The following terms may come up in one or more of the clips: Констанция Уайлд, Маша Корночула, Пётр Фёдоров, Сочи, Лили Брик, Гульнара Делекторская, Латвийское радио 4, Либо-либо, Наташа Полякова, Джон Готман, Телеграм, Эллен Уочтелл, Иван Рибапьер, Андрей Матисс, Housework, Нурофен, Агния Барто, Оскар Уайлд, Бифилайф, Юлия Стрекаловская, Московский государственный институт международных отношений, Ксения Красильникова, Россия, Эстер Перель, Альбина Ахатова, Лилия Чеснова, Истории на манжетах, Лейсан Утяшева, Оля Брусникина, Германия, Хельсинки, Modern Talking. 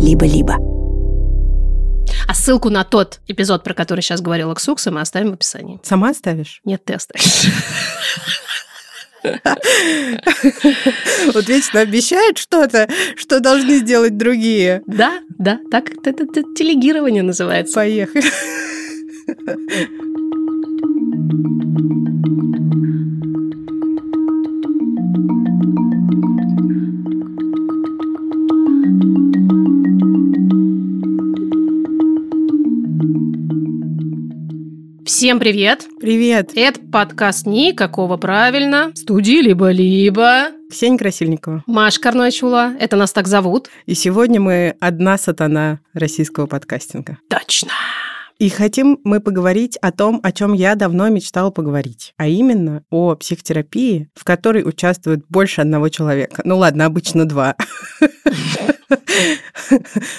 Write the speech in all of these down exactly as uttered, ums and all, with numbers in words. Либо-либо. А ссылку на тот эпизод, про который сейчас говорила Ксукса, мы оставим в описании. Сама оставишь? Нет, ты оставишь. Вот вечно обещают что-то, что должны сделать другие. Да, да, так это делегирование называется. Поехали. Всем привет! Привет! Это подкаст «Никакого правильно» в студии «Либо-либо». Ксения Красильникова. Маша Корночула. Это нас так зовут. И сегодня мы одна сатана российского подкастинга. Точно! И хотим мы поговорить о том, о чем я давно мечтала поговорить, а именно о психотерапии, в которой участвует больше одного человека. Ну ладно, обычно два.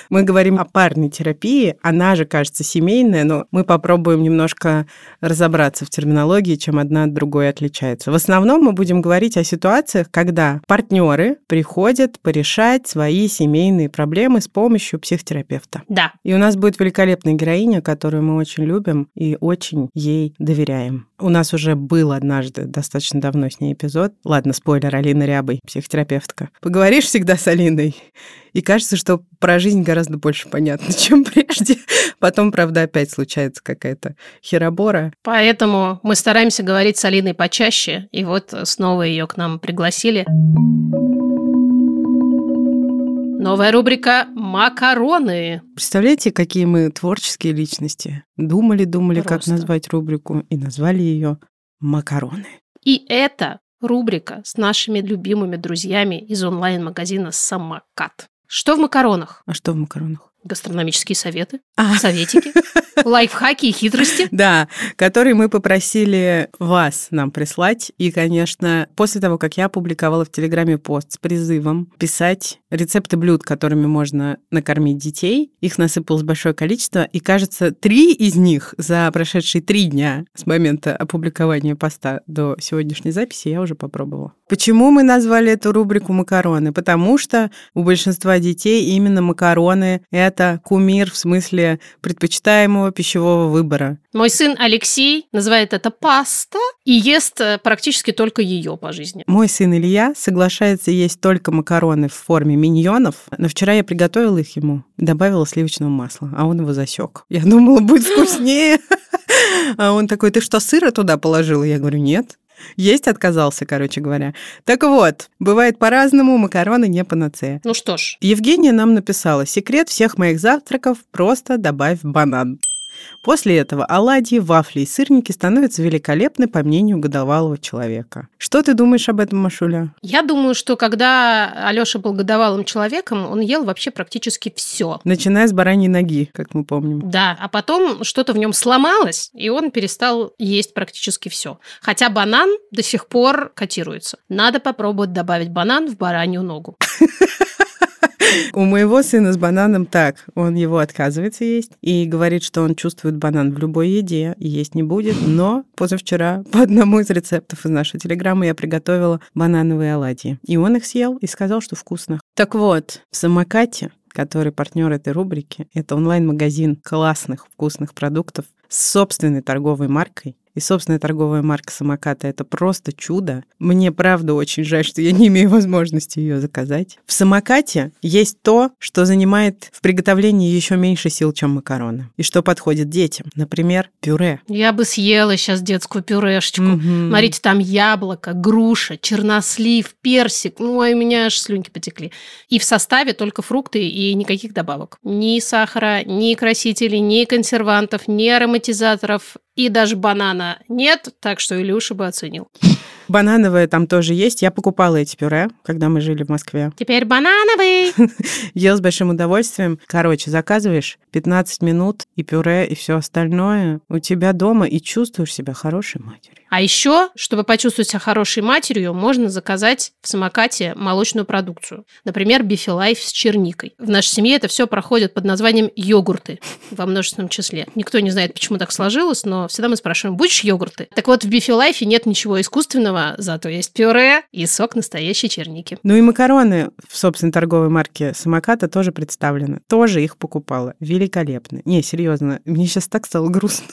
Мы говорим о парной терапии, она же, кажется, семейная, но мы попробуем немножко разобраться в терминологии, чем одна от другой отличается. В основном мы будем говорить о ситуациях, когда партнеры приходят порешать свои семейные проблемы с помощью психотерапевта. Да. И у нас будет великолепная героиня, которую мы очень любим и очень ей доверяем. У нас уже был однажды, достаточно давно с ней эпизод. Ладно, спойлер, Алина Рябый, психотерапевтка. Поговоришь всегда с Алиной, и кажется, что про жизнь гораздо больше понятно, чем прежде. Потом, правда, опять случается какая-то херобора. Поэтому мы стараемся говорить с Алиной почаще, и вот снова ее к нам пригласили. Новая рубрика «Макароны». Представляете, какие мы творческие личности. Думали-думали, как назвать рубрику, и назвали ее «Макароны». И это рубрика с нашими любимыми друзьями из онлайн-магазина «Самокат». Что в макаронах? А что в макаронах? Гастрономические советы, а. советики, лайфхаки и хитрости. Да, которые мы попросили вас нам прислать. И, конечно, после того, как я опубликовала в Телеграме пост с призывом писать рецепты блюд, которыми можно накормить детей, их насыпалось большое количество, и, кажется, три из них за прошедшие три дня с момента опубликования поста до сегодняшней записи я уже попробовала. Почему мы назвали эту рубрику «Макароны»? Потому что у большинства детей именно макароны – это Это кумир в смысле предпочитаемого пищевого выбора. Мой сын Алексей называет это паста и ест практически только ее по жизни. Мой сын Илья соглашается есть только макароны в форме миньонов, но вчера я приготовила их ему, добавила сливочного масла, а он его засек. Я думала, будет вкуснее. А он такой: ты что, сыра туда положила? Я говорю: нет. Есть отказался, короче говоря. Так вот, бывает по-разному, макароны не панацея. Ну что ж. Евгения нам написала: секрет всех моих завтраков – просто добавь банан. После этого оладьи, вафли и сырники становятся великолепны, по мнению годовалого человека. Что ты думаешь об этом, Машуля? Я думаю, что когда Алёша был годовалым человеком, он ел вообще практически все. Начиная с бараньей ноги, как мы помним. Да, а потом что-то в нем сломалось, и он перестал есть практически все. Хотя банан до сих пор котируется. Надо попробовать добавить банан в баранью ногу. У моего сына с бананом так. Он его отказывается есть и говорит, что он чувствует банан в любой еде и есть не будет. Но позавчера по одному из рецептов из нашей телеграммы я приготовила банановые оладьи. И он их съел и сказал, что вкусно. Так вот, в «Самокате», который партнер этой рубрики, это онлайн-магазин классных вкусных продуктов с собственной торговой маркой. И собственная торговая марка «Самоката» — это просто чудо. Мне, правда, очень жаль, что я не имею возможности ее заказать. В «Самокате» есть то, что занимает в приготовлении еще меньше сил, чем макароны. И что подходит детям. Например, пюре. Я бы съела сейчас детскую пюрешечку. Mm-hmm. Смотрите, там яблоко, груша, чернослив, персик. Ну, а у меня аж слюнки потекли. И в составе только фрукты и никаких добавок. Ни сахара, ни красителей, ни консервантов, ни ароматизаторов. И даже банана нет, так что Илюша бы оценил. Банановые там тоже есть. Я покупала эти пюре, когда мы жили в Москве. Теперь банановые! Ел с большим удовольствием. Короче, заказываешь пятнадцать минут и пюре, и все остальное у тебя дома, и чувствуешь себя хорошей матерью. А еще, чтобы почувствовать себя хорошей матерью, можно заказать в «Самокате» молочную продукцию. Например, бифилайф с черникой. В нашей семье это все проходит под названием йогурты во множественном числе. Никто не знает, почему так сложилось, но всегда мы спрашиваем: будешь йогурты? Так вот, в бифилайфе нет ничего искусственного, этого, зато есть пюре и сок настоящей черники. Ну и макароны в собственной торговой марке «Самоката» тоже представлены. Тоже их покупала. Великолепно. Не, серьезно, мне сейчас так стало грустно.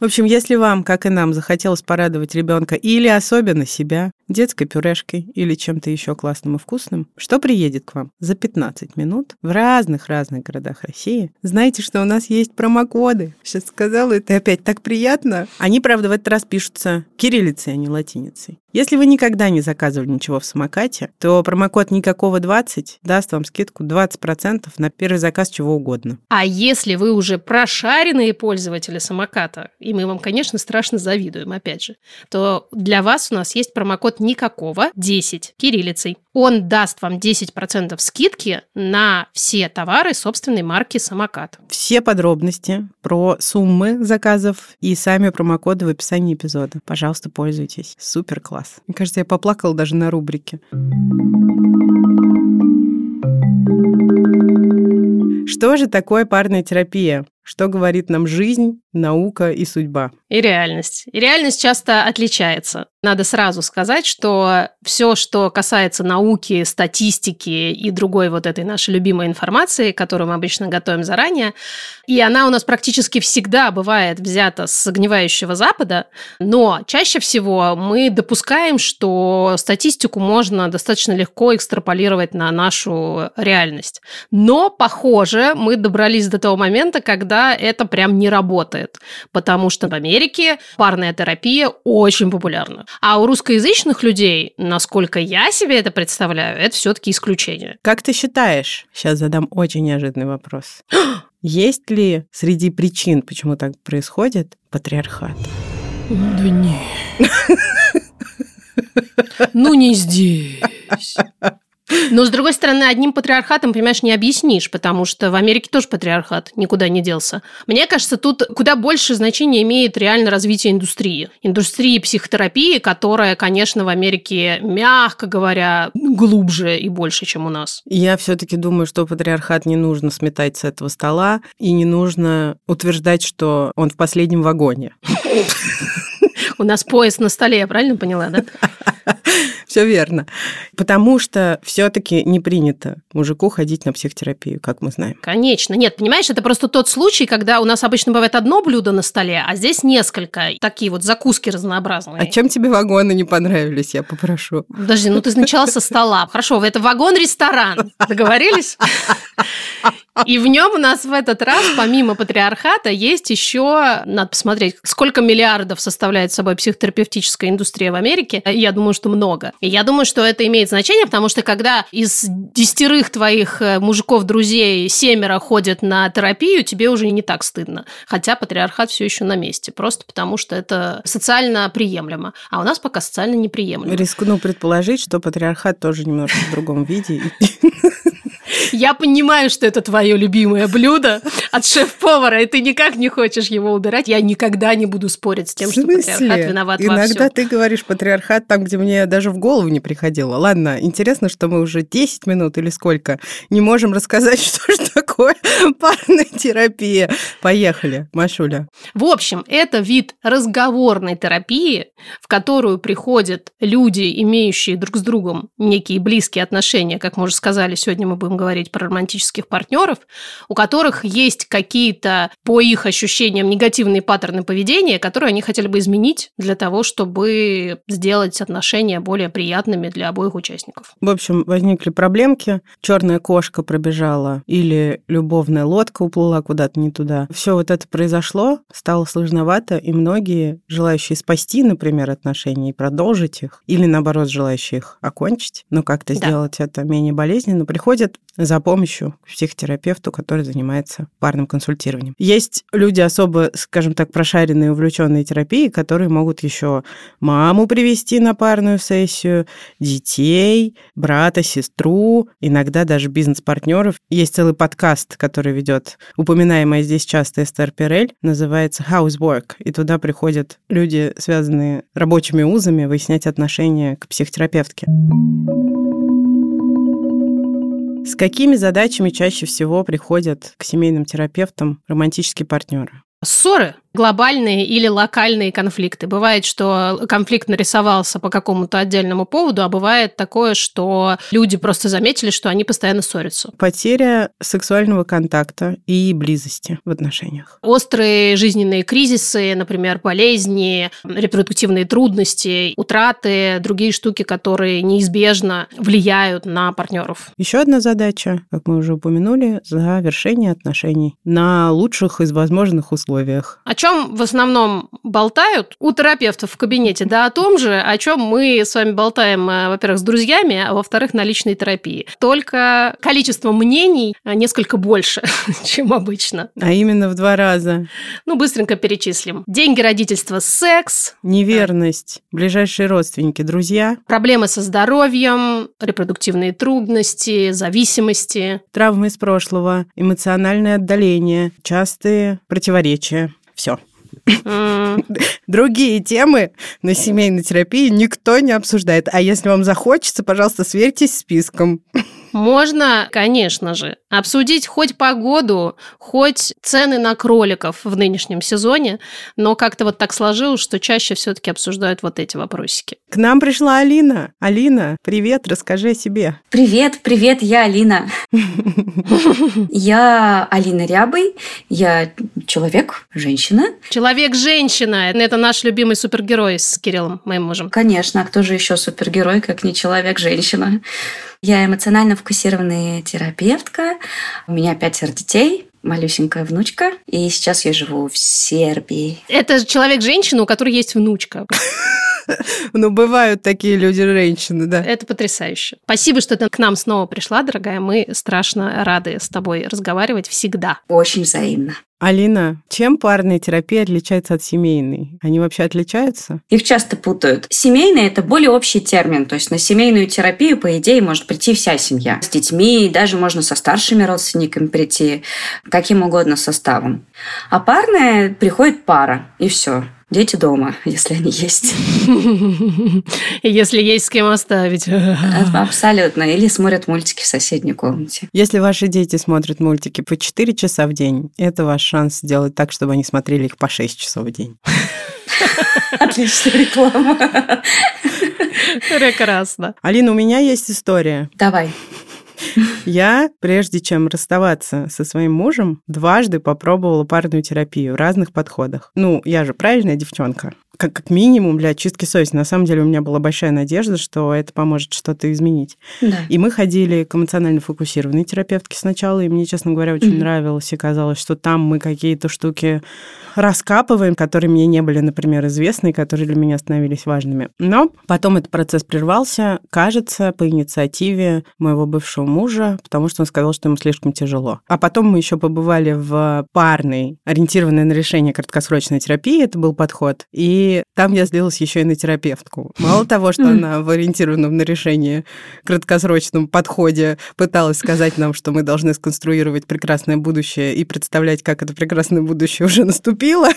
В общем, если вам, как и нам, захотелось порадовать ребенка или особенно себя детской пюрешкой или чем-то еще классным и вкусным, что приедет к вам за пятнадцать минут в разных-разных городах России, знайте, что у нас есть промокоды. Сейчас сказала, это опять так приятно. Они, правда, в этот раз пишутся кириллицей, а не латиницей. Если вы никогда не заказывали ничего в «Самокате», то промокод «Никакого двадцать» даст вам скидку двадцать процентов на первый заказ чего угодно. А если вы уже прошаренные пользователи «Самоката», и мы вам, конечно, страшно завидуем, опять же, то для вас у нас есть промокод «Никакого десять» кириллицей. Он даст вам десять процентов скидки на все товары собственной марки «Самокат». Все подробности про суммы заказов и сами промокоды в описании эпизода. Пожалуйста, пользуйтесь. Супер класс. Мне кажется, я поплакала даже на рубрике. Что же такое парная терапия? Что говорит нам жизнь, наука и судьба? И реальность. И реальность часто отличается. Надо сразу сказать, что все, что касается науки, статистики и другой вот этой нашей любимой информации, которую мы обычно готовим заранее, и она у нас практически всегда бывает взята с загнивающего Запада, но чаще всего мы допускаем, что статистику можно достаточно легко экстраполировать на нашу реальность. Но, похоже, мы добрались до того момента, когда это прям не работает, потому что в Америке парная терапия очень популярна. А у русскоязычных людей, насколько я себе это представляю, это все-таки исключение. Как ты считаешь? Сейчас задам очень неожиданный вопрос. Есть ли среди причин, почему так происходит, патриархат? Да нет. Ну не здесь. Но, с другой стороны, одним патриархатом, понимаешь, не объяснишь, потому что в Америке тоже патриархат никуда не делся. Мне кажется, тут куда больше значения имеет реально развитие индустрии. Индустрии психотерапии, которая, конечно, в Америке, мягко говоря, глубже и больше, чем у нас. Я все-таки думаю, что патриархат не нужно сметать с этого стола, и не нужно утверждать, что он в последнем вагоне. У нас поезд на столе, я правильно поняла, да? Все верно. Потому что все-таки не принято мужику ходить на психотерапию, как мы знаем. Конечно. Нет, понимаешь, это просто тот случай, когда у нас обычно бывает одно блюдо на столе, а здесь несколько. Такие вот закуски разнообразные. А чем тебе вагоны не понравились, я попрошу? Подожди, ну ты сначала со стола. Хорошо, это вагон-ресторан. Договорились? И в нем у нас в этот раз, помимо патриархата, есть еще, надо посмотреть, сколько миллиардов составляет собой психотерапевтическая индустрия в Америке. Я думаю, что много. И я думаю, что это имеет значение, потому что когда из десятерых твоих мужиков-друзей семеро ходят на терапию, тебе уже не так стыдно. Хотя патриархат все еще на месте. Просто потому, что это социально приемлемо. А у нас пока социально неприемлемо. Рискну предположить, что патриархат тоже немножко в другом виде. Я понимаю, что это твое любимое блюдо от шеф-повара, и ты никак не хочешь его убирать. Я никогда не буду спорить с тем, что патриархат виноват во всем. Иногда ты говоришь патриархат там, где мне даже в голову не приходило. Ладно, интересно, что мы уже десять минут или сколько не можем рассказать, что же такое парная терапия. Поехали, Машуля. В общем, это вид разговорной терапии, в которую приходят люди, имеющие друг с другом некие близкие отношения, как мы уже сказали, сегодня мы будем говорить про романтических партнеров, у которых есть какие-то, по их ощущениям, негативные паттерны поведения, которые они хотели бы изменить для того, чтобы сделать отношения более приятными для обоих участников. В общем, возникли проблемки. Черная кошка пробежала или любовная лодка уплыла куда-то не туда. Все вот это произошло, стало сложновато, и многие, желающие спасти, например, отношения и продолжить их, или, наоборот, желающие их окончить, но как-то да. сделать это менее болезненно, приходят за помощью к психотерапевту, который занимается парным консультированием. Есть люди особо, скажем так, прошаренные и увлеченные терапией, которые могут еще маму привести на парную сессию, детей, брата, сестру, иногда даже бизнес-партнеров. Есть целый подкаст, который ведет упоминаемая здесь часто Эстер Перель, называется Housework, и туда приходят люди, связанные рабочими узами, выяснять отношения к психотерапевтке. С какими задачами чаще всего приходят к семейным терапевтам романтические партнеры? Ссоры. глобальные или локальные конфликты. Бывает, что конфликт нарисовался по какому-то отдельному поводу, а бывает такое, что люди просто заметили, что они постоянно ссорятся. Потеря сексуального контакта и близости в отношениях. Острые жизненные кризисы, например, болезни, репродуктивные трудности, утраты, другие штуки, которые неизбежно влияют на партнеров. Еще одна задача, как мы уже упомянули, завершение отношений на лучших из возможных условиях. О чем в основном болтают у терапевтов в кабинете? Да о том же, о чем мы с вами болтаем, во-первых, с друзьями, а во-вторых, на личной терапии. Только количество мнений несколько больше, чем обычно. А именно в два раза. Ну, быстренько перечислим. Деньги, родительство, секс. Неверность, ближайшие родственники, друзья. Проблемы со здоровьем, репродуктивные трудности, зависимости. Травмы из прошлого, эмоциональное отдаление, частые противоречия. Все. Другие темы на семейной терапии никто не обсуждает. А если вам захочется, пожалуйста, сверьтесь с списком. Можно, конечно же, обсудить хоть погоду, хоть цены на кроликов в нынешнем сезоне, но как-то вот так сложилось, что чаще все-таки обсуждают вот эти вопросики. К нам пришла Алина. Алина, привет, расскажи о себе. Привет, привет, я Алина. Я Алина Рябый, я человек, женщина. Человек-женщина, это наш любимый супергерой с Кириллом, моим мужем. Конечно, а кто же еще супергерой, как не человек-женщина? Я эмоционально фокусированная терапевтка, у меня пятеро детей, малюсенькая внучка, и сейчас я живу в Сербии. Это человек-женщина, у которой есть внучка. Ну, бывают такие люди-женщины, да. Это потрясающе. Спасибо, что ты к нам снова пришла, дорогая. Мы страшно рады с тобой разговаривать всегда. Очень взаимно. Алина, чем парная терапия отличается от семейной? Они вообще отличаются? Их часто путают. Семейная – это более общий термин. То есть на семейную терапию, по идее, может прийти вся семья. С детьми, даже можно со старшими родственниками прийти, каким угодно составом. А парная – приходит пара, и все. Дети дома, если они есть. Если есть с кем оставить. Абсолютно. Или смотрят мультики в соседней комнате. Если ваши дети смотрят мультики по четыре часа в день, это ваш шанс сделать так, чтобы они смотрели их по шесть часов в день. Отличная реклама. Прекрасно. Алина, у меня есть история. Давай. Я, прежде чем расставаться со своим мужем, дважды попробовала парную терапию в разных подходах. Ну, я же правильная девчонка. Как, как минимум для очистки совести. На самом деле у меня была большая надежда, что это поможет что-то изменить. Да. И мы ходили к эмоционально фокусированной терапевтке сначала, и мне, честно говоря, очень mm-hmm. нравилось, и казалось, что там мы какие-то штуки раскапываем, которые мне не были, например, известны, которые для меня становились важными. Но потом этот процесс прервался, кажется, по инициативе моего бывшего мужа, потому что он сказал, что ему слишком тяжело. А потом мы еще побывали в парной, ориентированной на решение краткосрочной терапии, это был подход, и И там я злилась еще и на терапевтку. Мало того, что она в ориентированном на решение краткосрочном подходе пыталась сказать нам, что мы должны сконструировать прекрасное будущее и представлять, как это прекрасное будущее уже наступило.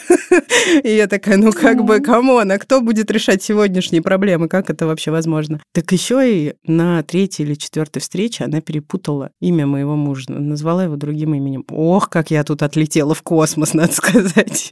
И я такая, ну как бы, камон, а кто будет решать сегодняшние проблемы? Как это вообще возможно? Так еще и на третьей или четвертой встрече она перепутала имя моего мужа, назвала его другим именем. Ох, как я тут отлетела в космос, надо сказать.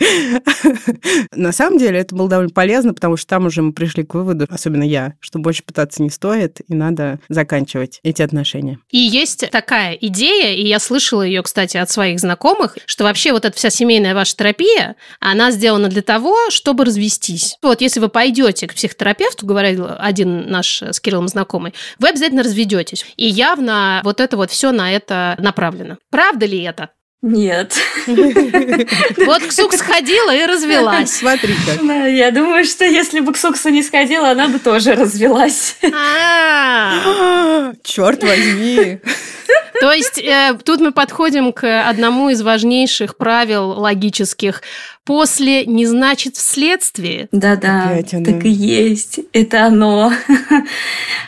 На самом деле, это было довольно полезно, потому что там уже мы пришли к выводу, особенно я, что больше пытаться не стоит, и надо заканчивать эти отношения. И есть такая идея, и я слышала ее, кстати, от своих знакомых, что вообще вот эта вся семейная ваша терапия, она сделана для того, чтобы развестись. Вот если вы пойдете к психотерапевту, говорил один наш с Кириллом знакомый, вы обязательно разведетесь. И явно вот это вот все на это направлено. Правда ли это? Нет. Вот Ксукс сходила и развелась. Смотри как. Да, я думаю, что если бы Ксукса не сходила, она бы тоже развелась. А-а-а. Черт возьми. То есть э, тут мы подходим к одному из важнейших правил логических. После не значит вследствие. Да-да, так и есть. Это оно.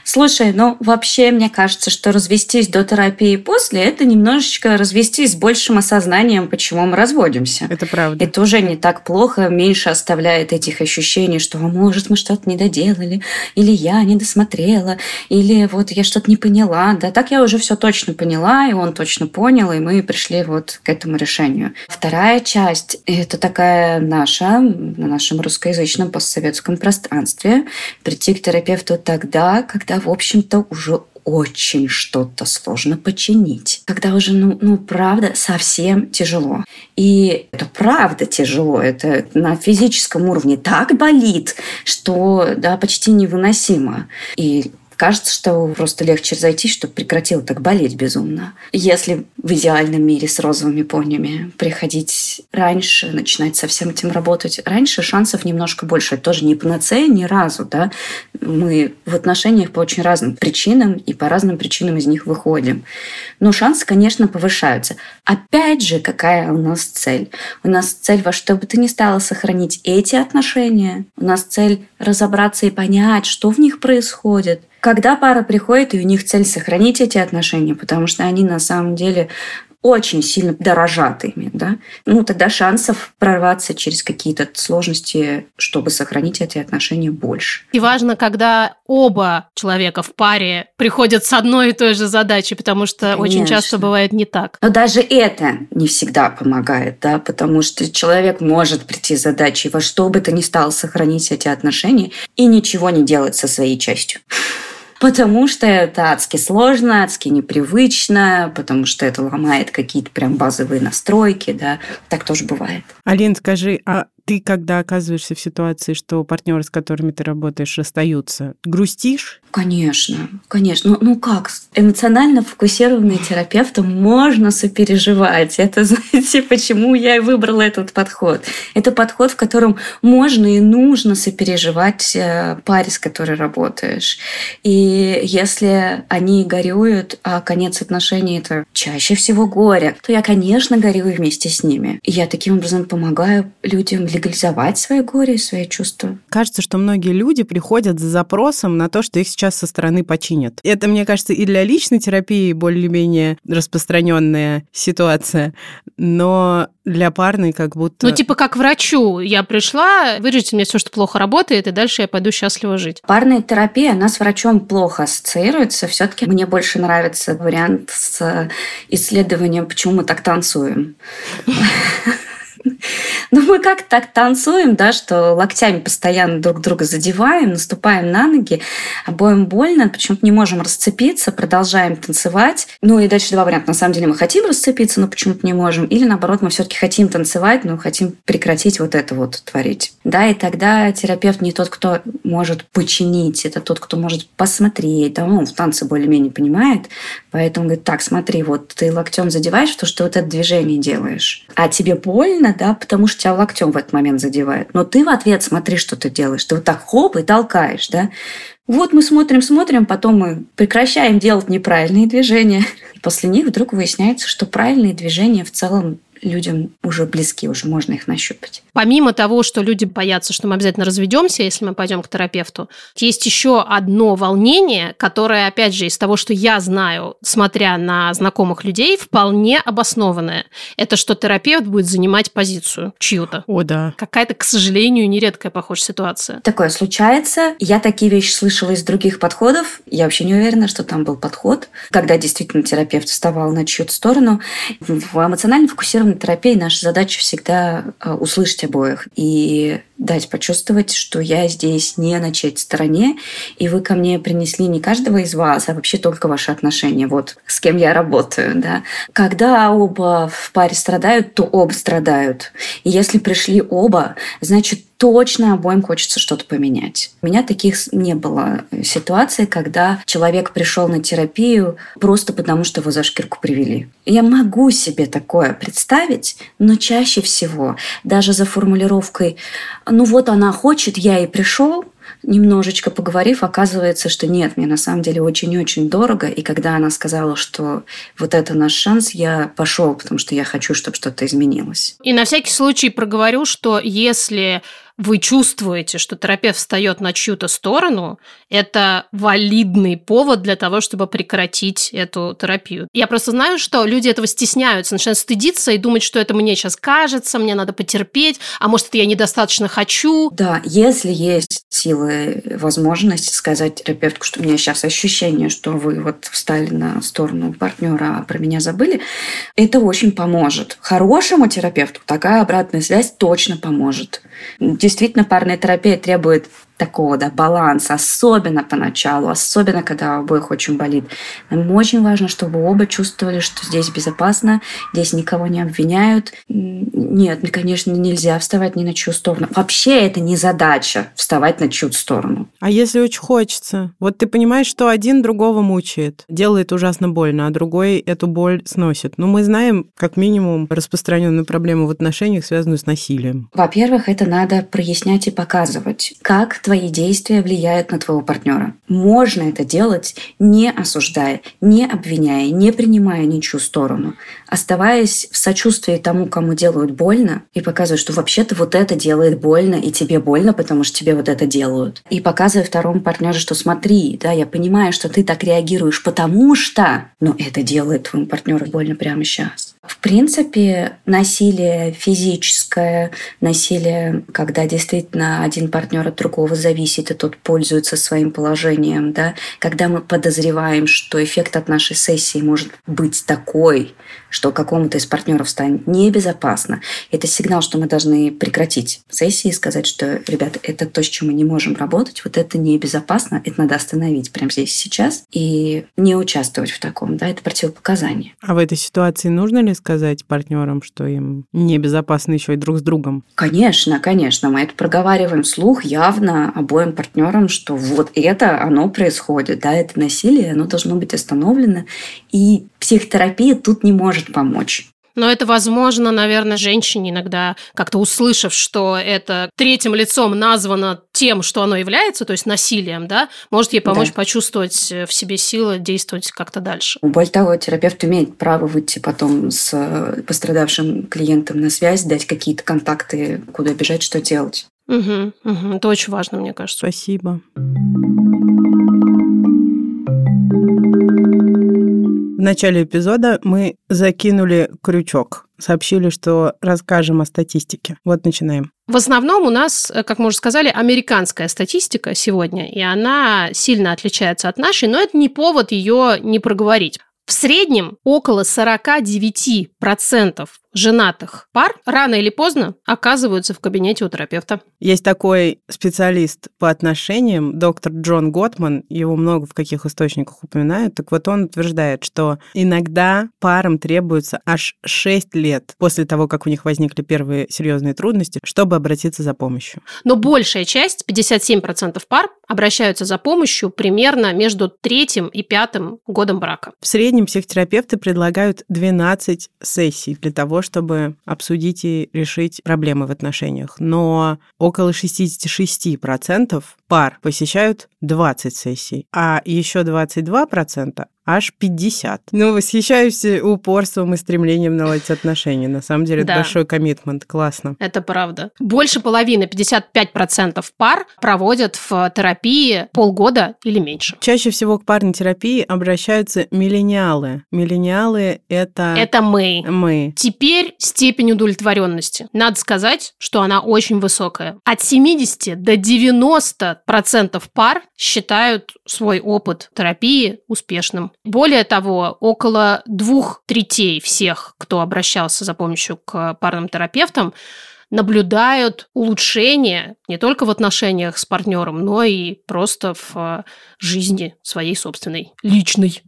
Слушай, ну вообще мне кажется, что развестись до терапии после – это немножечко развестись с большим осознанием, почему мы разводимся. Это правда. Это уже не так плохо, меньше оставляет этих ощущений, что, может, мы что-то не доделали, или я не досмотрела, или вот я что-то не поняла. Да, так я уже все точно поняла, и он точно понял, и мы пришли вот к этому решению. Вторая часть – это такая такая наша, на нашем русскоязычном постсоветском пространстве, прийти к терапевту тогда, когда, в общем-то, уже очень что-то сложно починить. Когда уже, ну, ну, правда, совсем тяжело. И это правда тяжело. Это на физическом уровне так болит, что, да, почти невыносимо. И кажется, что просто легче разойтись, чтобы прекратило так болеть безумно. Если в идеальном мире с розовыми понями приходить раньше, начинать со всем этим работать раньше, шансов немножко больше. Это тоже не панацея ни разу, да. Мы в отношениях по очень разным причинам и по разным причинам из них выходим. Но шансы, конечно, повышаются. Опять же, какая у нас цель? У нас цель во что бы то ни стало сохранить эти отношения. У нас цель разобраться и понять, что в них происходит. Когда пара приходит, и у них цель сохранить эти отношения, потому что они на самом деле очень сильно дорожат ими, да? Ну, тогда шансов прорваться через какие-то сложности, чтобы сохранить эти отношения, больше. И важно, когда оба человека в паре приходят с одной и той же задачей, потому что, конечно, очень часто бывает не так. Но даже это не всегда помогает, да, потому что человек может прийти с задачей во что бы то ни стало сохранить эти отношения и ничего не делать со своей частью. Потому что это адски сложно, адски непривычно, потому что это ломает какие-то прям базовые настройки, да, так тоже бывает. Алин, скажи, а ты, когда оказываешься в ситуации, что партнеры, с которыми ты работаешь, расстаются, грустишь? Конечно, конечно. Ну, ну как? Эмоционально фокусированные терапевты можно сопереживать. Это, знаете, почему я и выбрала этот подход. Это подход, в котором можно и нужно сопереживать паре, с которой работаешь. И если они горюют, а конец отношений – это чаще всего горе, то я, конечно, горюю вместе с ними. И я таким образом помогаю людям легализовать свои горе и свои чувства. Кажется, что многие люди приходят с запросом на то, что их сейчас со стороны починят. Это, мне кажется, и для личной терапии более-менее распространенная ситуация, но для парной как будто... Ну, типа как врачу. Я пришла, вырежите мне все, что плохо работает, и дальше я пойду счастливо жить. Парная терапия, она с врачом плохо ассоциируется. Все-таки мне больше нравится вариант с исследованием, почему мы так танцуем. Ну, мы как-то так танцуем, да, что локтями постоянно друг друга задеваем, наступаем на ноги, обоим больно, почему-то не можем расцепиться, продолжаем танцевать. Ну, и дальше два варианта. На самом деле мы хотим расцепиться, но почему-то не можем. Или, наоборот, мы все-таки хотим танцевать, но хотим прекратить вот это вот творить. Да, и тогда терапевт не тот, кто может починить, это тот, кто может посмотреть. Да, он в танце более-менее понимает, поэтому говорит, так, смотри, вот ты локтем задеваешь, то, что вот это движение делаешь. А тебе больно, да, потому что тебя локтем в этот момент задевает. Но ты в ответ смотри, что ты делаешь. Ты вот так хоп и толкаешь, да. Вот мы смотрим, смотрим, потом мы прекращаем делать неправильные движения. И после них вдруг выясняется, что правильные движения в целом людям уже близки, уже можно их нащупать. Помимо того, что люди боятся, что мы обязательно разведемся, если мы пойдем к терапевту, есть еще одно волнение, которое, опять же, из того, что я знаю, смотря на знакомых людей, вполне обоснованное. Это что терапевт будет занимать позицию чью-то. О, да. Какая-то, к сожалению, нередкая, похожая ситуация. Такое случается. Я такие вещи слышала из других подходов. Я вообще не уверена, что там был подход, когда действительно терапевт вставал на чью-то сторону. В эмоционально фокусированном терапии наша задача всегда услышать обоих и дать почувствовать, что я здесь не на чьей-то стороне, и вы ко мне принесли не каждого из вас, а вообще только ваши отношения, вот с кем я работаю. Да. Когда оба в паре страдают, то оба страдают. И если пришли оба, значит, точно обоим хочется что-то поменять. У меня таких не было ситуаций, когда человек пришел на терапию просто потому, что его за шкирку привели. Я могу себе такое представить, но чаще всего даже за формулировкой «ну вот она хочет, я и пришел», немножечко поговорив, оказывается, что нет, мне на самом деле очень-очень дорого. И когда она сказала, что вот это наш шанс, я пошел, потому что я хочу, чтобы что-то изменилось. И на всякий случай проговорю, что если вы чувствуете, что терапевт встает на чью-то сторону, это валидный повод для того, чтобы прекратить эту терапию. Я просто знаю, что люди этого стесняются, начинают стыдиться и думать, что это мне сейчас кажется, мне надо потерпеть, а может, это я недостаточно хочу. Да, если есть силы, возможность сказать терапевту, что у меня сейчас ощущение, что вы вот встали на сторону партнера, а про меня забыли, это очень поможет. Хорошему терапевту такая обратная связь точно поможет. Действительно, парная терапия требует такого, да, баланса, особенно поначалу, особенно когда у обоих очень болит. Нам очень важно, чтобы оба чувствовали, что здесь безопасно, здесь никого не обвиняют. Нет, ну, конечно, нельзя вставать ни на чью сторону. Вообще это не задача вставать на чью-то сторону. А если очень хочется? Вот ты понимаешь, что один другого мучает, делает ужасно больно, а другой эту боль сносит. Но мы знаем, как минимум, распространенную проблему в отношениях, связанную с насилием. Во-первых, это надо прояснять и показывать, как твои действия влияют на твоего партнера. Можно это делать, не осуждая, не обвиняя, не принимая ничью сторону, оставаясь в сочувствии тому, кому делают больно, и показывая, что вообще-то вот это делает больно, и тебе больно, потому что тебе вот это делают. И показывая второму партнеру, что смотри, да, я понимаю, что ты так реагируешь, потому что, но это делает твоему партнеру больно прямо сейчас. В принципе, насилие физическое, насилие, когда действительно один партнер от другого зависит, и тот пользуется своим положением, да, когда мы подозреваем, что эффект от нашей сессии может быть такой, что какому-то из партнеров станет небезопасно, это сигнал, что мы должны прекратить сессии и сказать, что, ребята, это то, с чем мы не можем работать, вот это небезопасно, это надо остановить прямо здесь и сейчас и не участвовать в таком, да, это противопоказание. А в этой ситуации нужно ли сказать партнерам, что им небезопасно еще и друг с другом? Конечно, конечно, мы это проговариваем вслух явно обоим партнерам, что вот это оно происходит, да, это насилие, оно должно быть остановлено, и психотерапия тут не может помочь. Но это возможно, наверное, женщине иногда, как-то услышав, что это третьим лицом названо тем, что оно является, то есть насилием, да, может ей помочь да. почувствовать в себе силы, действовать как-то дальше. Более того, терапевт имеет право выйти потом с пострадавшим клиентом на связь, дать какие-то контакты, куда бежать, что делать. Угу, угу. Это очень важно, мне кажется. Спасибо. В начале эпизода мы закинули крючок, сообщили, что расскажем о статистике. Вот начинаем. В основном у нас, как мы уже сказали, американская статистика сегодня, и она сильно отличается от нашей, но это не повод ее не проговорить. В среднем около сорок девять процентов женатых пар рано или поздно оказываются в кабинете у терапевта. Есть такой специалист по отношениям, доктор Джон Готман, его много в каких источниках упоминают, так вот он утверждает, что иногда парам требуется аж шесть лет после того, как у них возникли первые серьезные трудности, чтобы обратиться за помощью. Но большая часть, пятьдесят семь процентов пар, обращаются за помощью примерно между третьим и пятым годом брака. В среднем психотерапевты предлагают двенадцать сессий для того, чтобы обсудить и решить проблемы в отношениях. Но около шестьдесят шесть процентов пар посещают двадцать сессий, а еще двадцать два процента аж пятьдесят. Ну, восхищаюсь упорством и стремлением наладить отношения. На самом деле, да. Это большой коммитмент. Классно. Это правда. Больше половины, пятьдесят пять процентов пар проводят в терапии полгода или меньше. Чаще всего к парной терапии обращаются миллениалы. Миллениалы – это... Это мы. Мы. Теперь степень удовлетворенности. Надо сказать, что она очень высокая. От семьдесят до девяноста процентов пар считают свой опыт терапии успешным. Более того, около двух третей всех, кто обращался за помощью к парным терапевтам, наблюдают улучшение не только в отношениях с партнером, но и просто в жизни своей собственной, личной.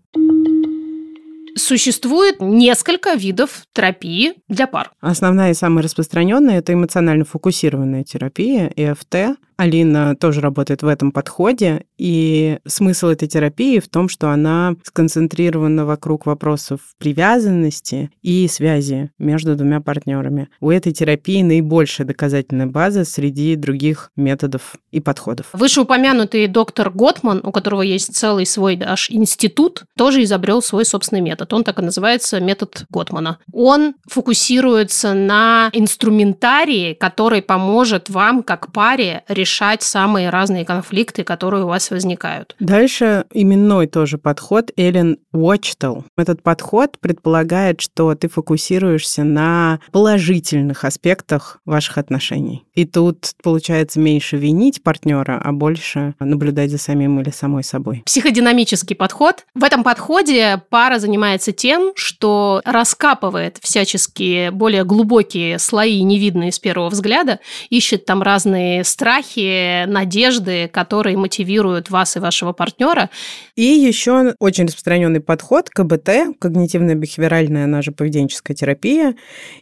Существует несколько видов терапии для пар. Основная и самая распространенная – это эмоционально фокусированная терапия, ЭФТ, Алина тоже работает в этом подходе, и смысл этой терапии в том, что она сконцентрирована вокруг вопросов привязанности и связи между двумя партнерами. У этой терапии наибольшая доказательная база среди других методов и подходов. Вышеупомянутый доктор Готман, у которого есть целый свой аж институт, тоже изобрел свой собственный метод. Он так и называется — метод Готмана. Он фокусируется на инструментарии, который поможет вам, как паре, решать решать самые разные конфликты, которые у вас возникают. Дальше именной тоже подход Эллен Уочтелл. Этот подход предполагает, что ты фокусируешься на положительных аспектах ваших отношений. И тут получается меньше винить партнера, а больше наблюдать за самим или самой собой. Психодинамический подход. В этом подходе пара занимается тем, что раскапывает всяческие более глубокие слои, невидные с первого взгляда, ищет там разные страхи, надежды, которые мотивируют вас и вашего партнера. И еще очень распространенный подход ка бэ тэ, когнитивно-бихевиоральная, она же поведенческая терапия.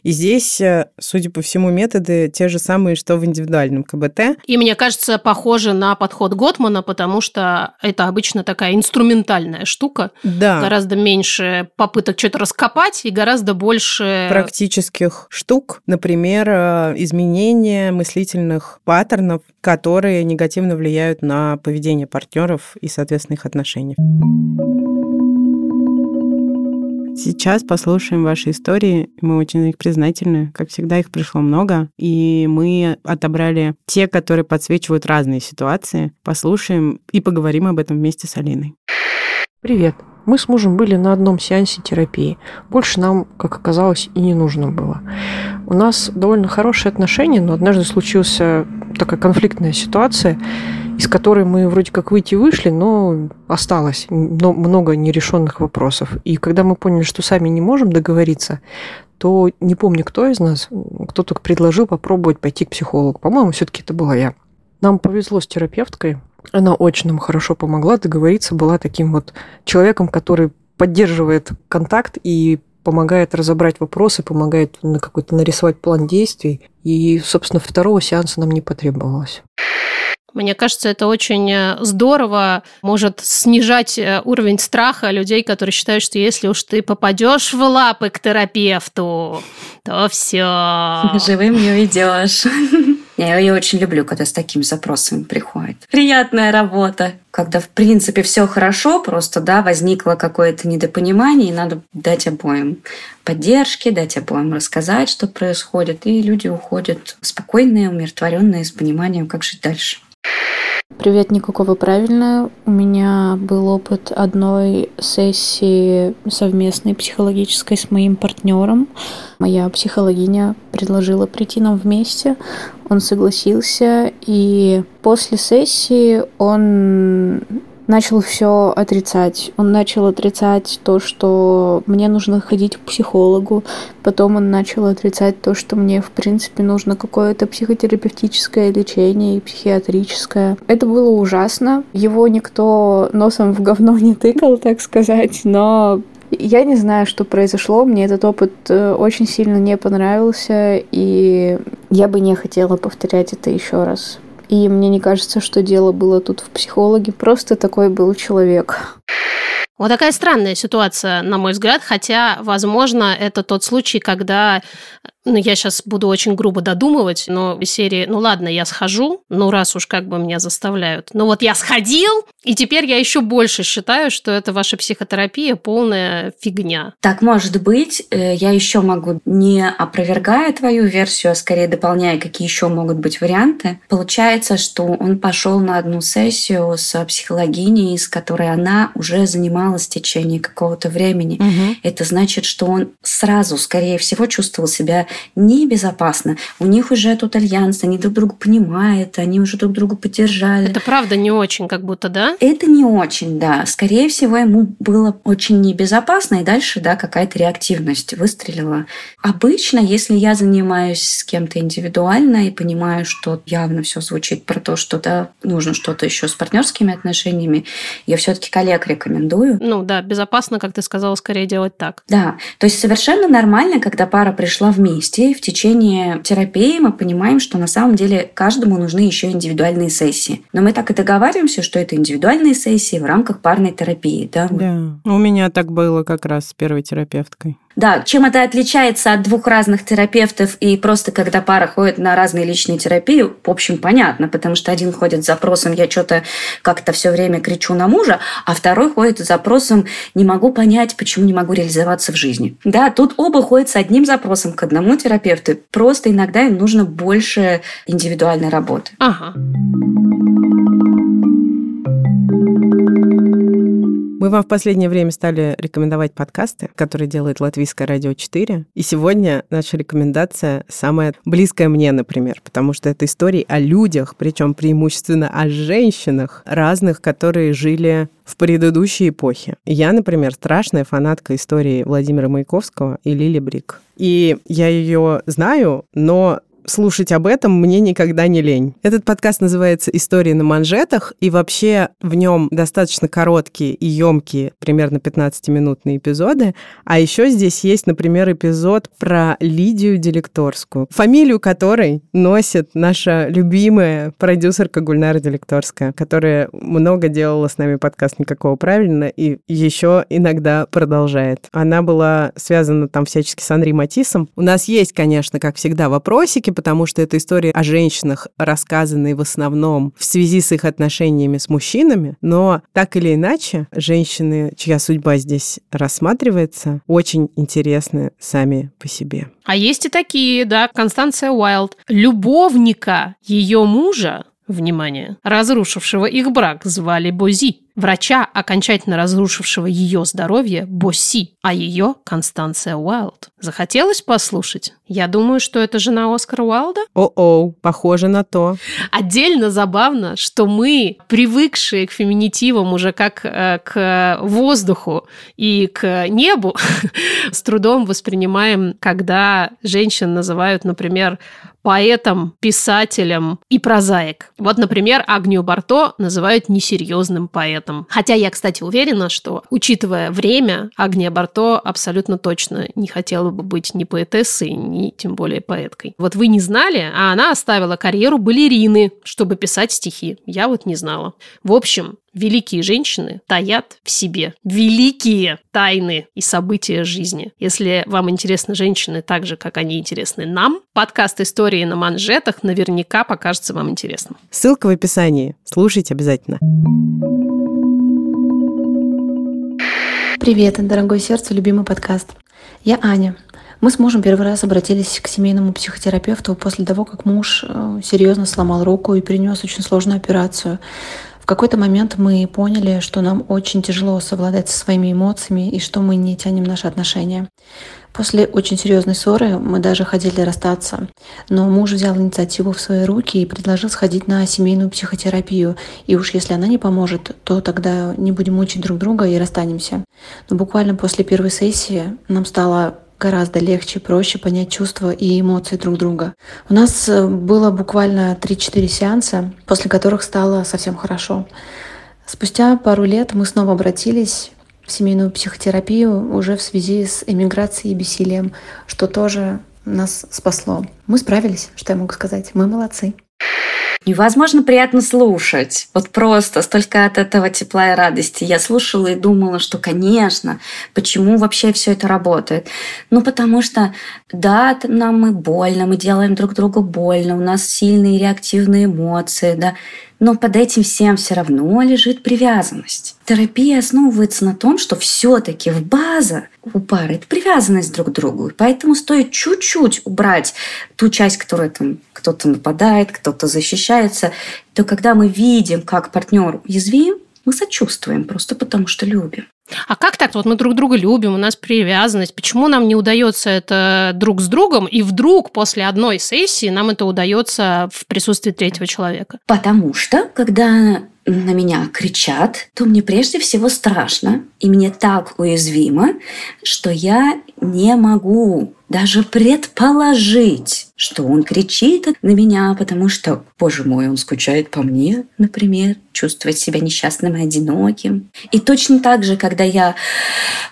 И здесь, судя по всему, методы те же самые, что в индивидуальном ка бэ тэ. И, мне кажется, похоже на подход Готмана, потому что это обычно такая инструментальная штука. Да. Гораздо меньше попыток что-то раскопать и гораздо больше практических штук, например, изменения мыслительных паттернов, которые негативно влияют на поведение партнеров и, соответственно, их отношения. Сейчас послушаем ваши истории. Мы очень их признательны. Как всегда, их пришло много. И мы отобрали те, которые подсвечивают разные ситуации. Послушаем и поговорим об этом вместе с Алиной. Привет. Мы с мужем были на одном сеансе терапии. Больше нам, как оказалось, и не нужно было. У нас довольно хорошие отношения, но однажды случилась такая конфликтная ситуация, из которой мы вроде как выйти вышли, но осталось много нерешенных вопросов. И когда мы поняли, что сами не можем договориться, то не помню, кто из нас, кто-то предложил попробовать пойти к психологу. По-моему, все-таки это была я. Нам повезло с терапевткой. Она очень нам хорошо помогла договориться, была таким вот человеком, который поддерживает контакт и помогает разобрать вопросы, помогает на какой-то нарисовать план действий. И, собственно, второго сеанса нам не потребовалось. Мне кажется, это очень здорово может снижать уровень страха людей, которые считают, что если уж ты попадешь в лапы к терапевту, то все. Живым не уйдешь. Я ее очень люблю, когда с таким запросом приходит. Приятная работа. Когда, в принципе, все хорошо, просто, да, возникло какое-то недопонимание, и надо дать обоим поддержки, дать обоим рассказать, что происходит, и люди уходят спокойные, умиротворенные, с пониманием, как жить дальше. Привет, никакого правильно. У меня был опыт одной сессии совместной психологической с моим партнером. Моя психологиня предложила прийти нам вместе. Он согласился, и после сессии он начал все отрицать. Он начал отрицать то, что мне нужно ходить к психологу. Потом он начал отрицать то, что мне, в принципе, нужно какое-то психотерапевтическое лечение и психиатрическое. Это было ужасно. Его никто носом в говно не тыкал, так сказать, но я не знаю, что произошло. Мне этот опыт очень сильно не понравился, и я бы не хотела повторять это еще раз. И мне не кажется, что дело было тут в психологе. Просто такой был человек. Вот такая странная ситуация, на мой взгляд. Хотя, возможно, это тот случай, когда... Ну, я сейчас буду очень грубо додумывать, но из серии «Ну ладно, я схожу, ну раз уж как бы меня заставляют». Ну вот я сходил, и теперь я еще больше считаю, что это ваша психотерапия полная фигня. Так, может быть, я еще могу, не опровергая твою версию, а скорее дополняя, какие еще могут быть варианты. Получается, что он пошел на одну сессию с психологиней, с которой она уже занималась в течение какого-то времени. Угу. Это значит, что он сразу, скорее всего, чувствовал себя небезопасно. У них уже тут альянс, они друг друга понимают, они уже друг друга поддержали. Это правда не очень, как будто, да? Это не очень, да. Скорее всего, ему было очень небезопасно, и дальше, да, какая-то реактивность выстрелила. Обычно, если я занимаюсь с кем-то индивидуально и понимаю, что явно все звучит про то, что, да, нужно что-то еще с партнерскими отношениями, я все-таки коллег рекомендую. Ну да, безопасно, как ты сказала, скорее делать так. Да, то есть совершенно нормально, когда пара пришла вместе. гостей в течение терапии мы понимаем, что на самом деле каждому нужны еще индивидуальные сессии. Но мы так и договариваемся, что это индивидуальные сессии в рамках парной терапии. Да, да. У меня так было как раз с первой терапевткой. Да, чем это отличается от двух разных терапевтов и просто когда пара ходит на разные личные терапии, в общем, понятно, потому что один ходит с запросом «я что-то как-то все время кричу на мужа», а второй ходит с запросом «не могу понять, почему не могу реализоваться в жизни». Да, тут оба ходят с одним запросом к одному терапевту, просто иногда им нужно больше индивидуальной работы. Ага. Мы вам в последнее время стали рекомендовать подкасты, которые делает Латвийское радио четыре. И сегодня наша рекомендация самая близкая мне, например, потому что это истории о людях, причем преимущественно о женщинах разных, которые жили в предыдущей эпохе. Я, например, страшная фанатка истории Владимира Маяковского и Лили Брик. И я ее знаю, но... слушать об этом мне никогда не лень. Этот подкаст называется «Истории на манжетах», и вообще в нем достаточно короткие и емкие, примерно пятнадцатиминутные эпизоды. А еще здесь есть, например, эпизод про Лидию Делекторскую, фамилию которой носит наша любимая продюсерка Гульнара Делекторская, которая много делала с нами подкаст «Никакого правильно» и еще иногда продолжает. Она была связана там всячески с Андреем Матиссом. У нас есть, конечно, как всегда, вопросики, потому что это истории о женщинах, рассказанные в основном в связи с их отношениями с мужчинами, но так или иначе, женщины, чья судьба здесь рассматривается, очень интересны сами по себе. А есть и такие, да, Констанция Уайлд, любовника ее мужа, внимание, разрушившего их брак, звали Бози. Врача, окончательно разрушившего ее здоровье, Босси, а ее Констанция Уайлд. Захотелось послушать? Я думаю, что это жена Оскара Уайлда. О-о, похоже на то. Отдельно забавно, что мы, привыкшие к феминитивам уже как э, к воздуху и к небу, с трудом воспринимаем, когда женщин называют, например, поэтом, писателем и прозаик. Вот, например, Агнию Барто называют несерьезным поэтом. Хотя я, кстати, уверена, что, учитывая время, Агния Барто абсолютно точно не хотела бы быть ни поэтессой, ни тем более поэткой. Вот вы не знали, а она оставила карьеру балерины, чтобы писать стихи. Я вот не знала. В общем, великие женщины таят в себе великие тайны и события жизни. Если вам интересны женщины так же, как они интересны нам, подкаст «Истории на манжетах» наверняка покажется вам интересным. Ссылка в описании. Слушайте обязательно. Привет, дорогое сердце, любимый подкаст. Я Аня. Мы с мужем первый раз обратились к семейному психотерапевту после того, как муж серьезно сломал руку и перенес очень сложную операцию. В какой-то момент мы поняли, что нам очень тяжело совладать со своими эмоциями и что мы не тянем наши отношения. После очень серьезной ссоры мы даже хотели расстаться, но муж взял инициативу в свои руки и предложил сходить на семейную психотерапию. И уж если она не поможет, то тогда не будем мучить друг друга и расстанемся. Но буквально после первой сессии нам стало гораздо легче, проще понять чувства и эмоции друг друга. У нас было буквально три-четыре сеанса, после которых стало совсем хорошо. Спустя пару лет мы снова обратились в семейную психотерапию уже в связи с эмиграцией и бессилием, что тоже нас спасло. Мы справились, что я могу сказать. Мы молодцы. Невозможно приятно слушать. Вот просто столько от этого тепла и радости. Я слушала и думала, что, конечно, почему вообще все это работает? Ну, потому что, да, нам мы больно, мы делаем друг другу больно, у нас сильные реактивные эмоции, да. Но под этим всем все равно лежит привязанность. Терапия основывается на том, что все-таки в база у пары это привязанность друг к другу. Поэтому стоит чуть-чуть убрать ту часть, которая там кто-то нападает, кто-то защищается. То когда мы видим, как партнер уязвим, мы сочувствуем просто потому, что любим. А как так? Вот мы друг друга любим, у нас привязанность. Почему нам не удается это друг с другом, и вдруг после одной сессии нам это удается в присутствии третьего человека? Потому что, когда на меня кричат, то мне прежде всего страшно, и мне так уязвимо, что я не могу даже предположить, что он кричит на меня, потому что, боже мой, он скучает по мне, например, чувствует себя несчастным и одиноким. И точно так же, когда я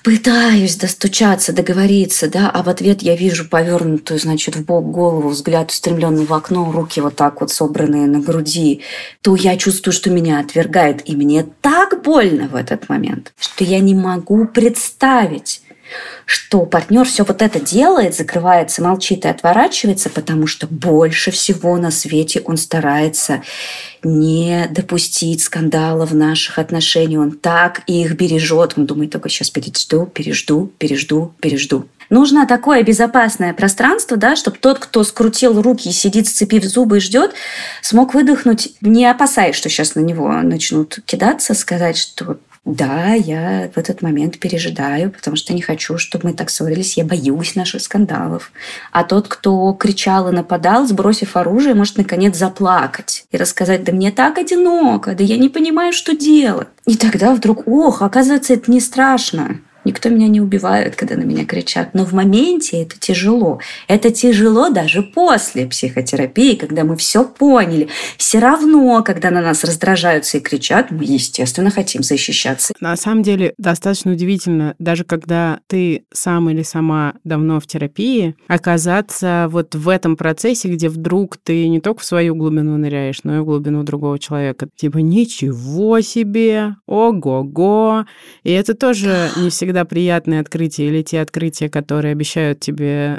пытаюсь достучаться, договориться, да, а в ответ я вижу повернутую, значит, в бок голову, взгляд устремленный в окно, руки вот так вот собранные на груди, то я чувствую, что меня отвергает. И мне так больно в этот момент, что я не могу представить, что партнер все вот это делает, закрывается, молчит и отворачивается, потому что больше всего на свете он старается не допустить скандала в наших отношениях. Он так их бережет. Он думает только сейчас пережду, пережду, пережду, пережду. Нужно такое безопасное пространство, да, чтобы тот, кто скрутил руки и сидит, сцепив зубы и ждет, смог выдохнуть, не опасаясь, что сейчас на него начнут кидаться, сказать, что... Да, я в этот момент пережидаю, потому что не хочу, чтобы мы так ссорились. Я боюсь наших скандалов. А тот, кто кричал и нападал, сбросив оружие, может, наконец, заплакать и рассказать, да мне так одиноко, да я не понимаю, что делать. И тогда вдруг, ох, оказывается, это не страшно. Никто меня не убивает, когда на меня кричат. Но в моменте это тяжело. Это тяжело даже после психотерапии, когда мы все поняли. Все равно, когда на нас раздражаются и кричат, мы, естественно, хотим защищаться. На самом деле, достаточно удивительно, даже когда ты сам или сама давно в терапии, оказаться вот в этом процессе, где вдруг ты не только в свою глубину ныряешь, но и в глубину другого человека. Типа, ничего себе! Ого-го! И это тоже не всегда приятные открытия или те открытия, которые обещают тебе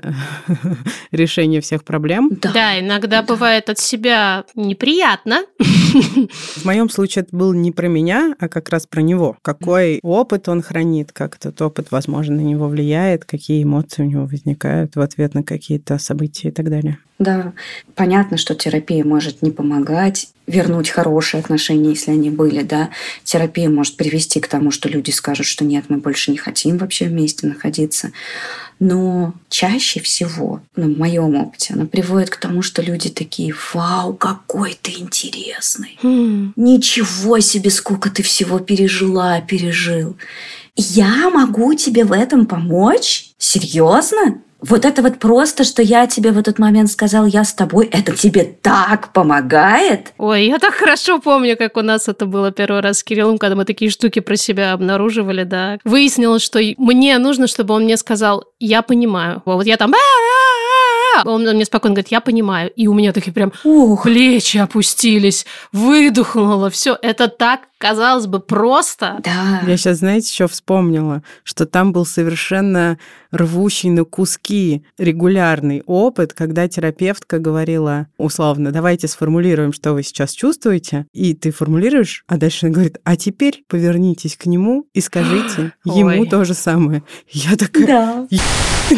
решение всех проблем. Да, да иногда да. бывает от себя неприятно. В моем случае это было не про меня, а как раз про него. Какой опыт он хранит, как этот опыт, возможно, на него влияет, какие эмоции у него возникают в ответ на какие-то события и так далее. Да, понятно, что терапия может не помогать вернуть хорошие отношения, если они были, да. Терапия может привести к тому, что люди скажут, что нет, мы больше не хотим вообще вместе находиться. Но чаще всего, ну, в моем опыте, она приводит к тому, что люди такие: «Вау, какой ты интересный! Mm. Ничего себе, сколько ты всего пережила, пережил! Я могу тебе в этом помочь? Серьезно? Вот это вот просто, что я тебе в этот момент сказал, я с тобой, это тебе так помогает». Ой, я так хорошо помню, как у нас это было первый раз с Кириллом, когда мы такие штуки про себя обнаруживали, да. Выяснилось, что мне нужно, чтобы он мне сказал, я понимаю. Вот я там... Он мне спокойно говорит, я понимаю. И у меня такие прям ух, плечи опустились, выдохнуло. Все, это так, казалось бы, просто. Да. Я сейчас, знаете, еще вспомнила, что там был совершенно рвущий на куски регулярный опыт, когда терапевтка говорила условно, давайте сформулируем, что вы сейчас чувствуете. И ты формулируешь, а дальше она говорит, а теперь повернитесь к нему и скажите ему Ой. то же самое. Я такая... Да.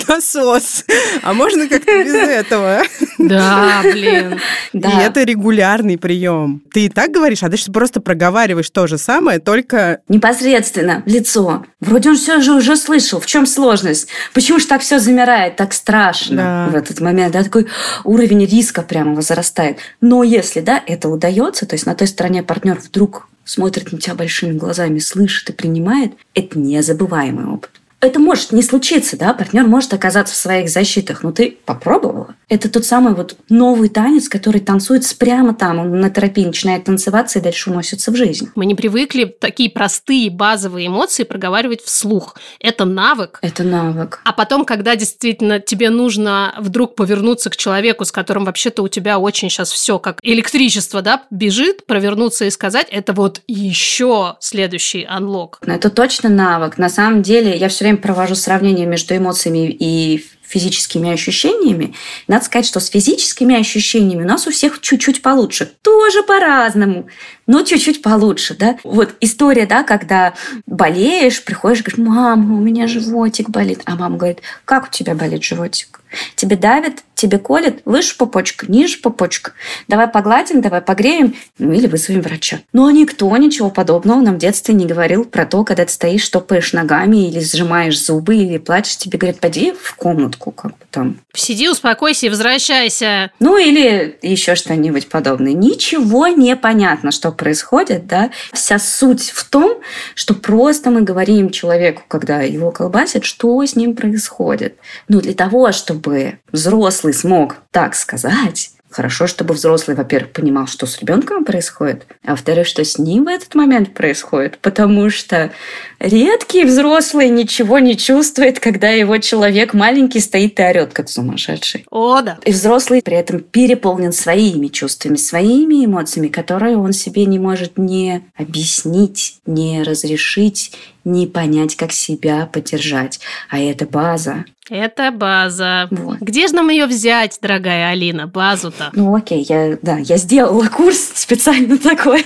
Насос. А можно как-то без этого? Да, блин. И это регулярный прием. Ты и так говоришь, а дальше ты просто проговариваешь то же самое, только... Непосредственно, в лицо. Вроде он все же уже слышал. В чем сложность? Почему же так все замирает, так страшно в этот момент? Да, такой уровень риска прямо возрастает. Но если, да, это удается, то есть на той стороне партнер вдруг смотрит на тебя большими глазами, слышит и принимает, это незабываемый опыт. Это может не случиться, да, партнер может оказаться в своих защитах, но ты попробовала. Это тот самый вот новый танец, который танцуется прямо там, он на терапии начинает танцеваться и дальше уносится в жизнь. Мы не привыкли такие простые базовые эмоции проговаривать вслух. Это навык. Это навык. А потом, когда действительно тебе нужно вдруг повернуться к человеку, с которым вообще-то у тебя очень сейчас все как электричество, да, бежит, провернуться и сказать, это вот еще следующий анлок. Это точно навык. На самом деле, я все время провожу сравнение между эмоциями и физическими ощущениями. Надо сказать, что с физическими ощущениями у нас у всех чуть-чуть получше. Тоже по-разному, но чуть-чуть получше, да. Вот история, да, когда болеешь, приходишь и говоришь, мама, у меня животик болит. А мама говорит, как у тебя болит животик? Тебе давит, тебе колет, выше попочка, ниже попочка. Давай погладим, давай погреем, ну или вызовем врача. Но никто ничего подобного нам в детстве не говорил про то, когда ты стоишь, топаешь ногами или сжимаешь зубы, или плачешь, тебе говорят, пойди в комнатку как бы там. Сиди, успокойся и возвращайся. Ну или еще что-нибудь подобное. Ничего не понятно, что происходит, да, вся суть в том, что просто мы говорим человеку, когда его колбасит, что с ним происходит. Ну, для того, чтобы взрослый смог так сказать, хорошо, чтобы взрослый, во-первых, понимал, что с ребенком происходит, а во-вторых, что с ним в этот момент происходит, потому что редкий взрослый ничего не чувствует, когда его человек маленький стоит и орет, как сумасшедший. О, да. И взрослый при этом переполнен своими чувствами, своими эмоциями, которые он себе не может ни объяснить, ни разрешить, ни понять, как себя поддержать. А это база. Это база. Вот. Где же нам ее взять, дорогая Алина, базу-то? Ну окей, я, да, я сделала курс специально такой,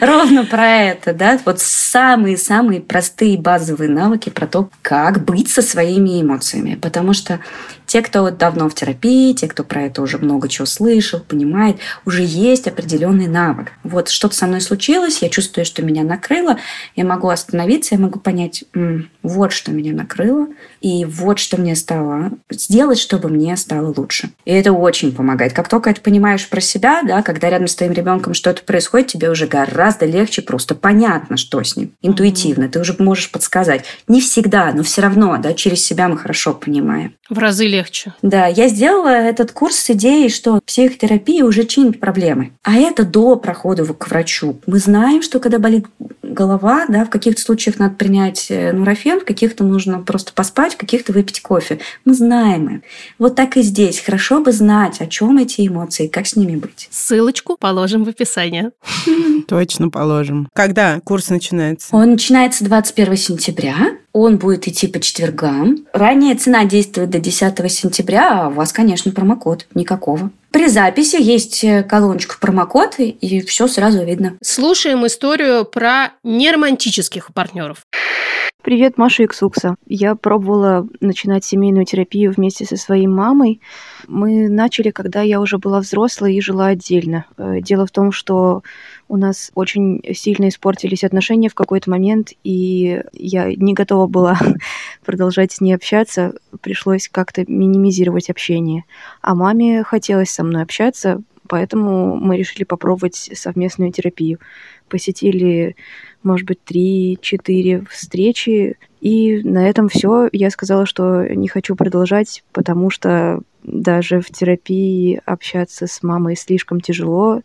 ровно про это, да, вот самые-самые простые базовые навыки про то, как быть со своими эмоциями, потому что те, кто вот давно в терапии, те, кто про это уже много чего слышал, понимает, уже есть определенный навык. Вот что-то со мной случилось, я чувствую, что меня накрыло, я могу остановиться, я могу понять, м-м, вот что меня накрыло, и вот что мне стало сделать, чтобы мне стало лучше. И это очень помогает. Как только это понимаешь про себя, да, когда рядом с твоим ребенком что-то происходит, тебе уже гораздо легче, просто понятно, что с ним, интуитивно. Ты уже можешь подсказать. Не всегда, но все равно, да, через себя мы хорошо понимаем. В разы легче. Да, я сделала этот курс с идеей, что психотерапия уже чинит проблемы. А это до прохода к врачу. Мы знаем, что когда болит голова, да, в каких-то случаях надо принять нурофен, в каких-то нужно просто поспать, в каких-то выпить кофе. Мы знаем. Вот так и здесь. Хорошо бы знать, о чем эти эмоции, как с ними быть. Ссылочку положим в описании. Точно положим. Когда курс начинается? Он начинается двадцать первого сентября. Он будет идти по четвергам. Ранняя цена действует до десятого сентября, а у вас, конечно, промокод никакого. При записи есть колоночка промокод, и все сразу видно. Слушаем историю про неромантических партнеров. Привет, Маша из Ксукса. Я пробовала начинать семейную терапию вместе со своей мамой. Мы начали, когда я уже была взрослой и жила отдельно. Дело в том, что у нас очень сильно испортились отношения в какой-то момент, и я не готова была продолжать с ней общаться. Пришлось как-то минимизировать общение. А маме хотелось со мной общаться, поэтому мы решили попробовать совместную терапию. Посетили, может быть, три-четыре встречи, и на этом все. Я сказала, что не хочу продолжать, потому что даже в терапии общаться с мамой слишком тяжело,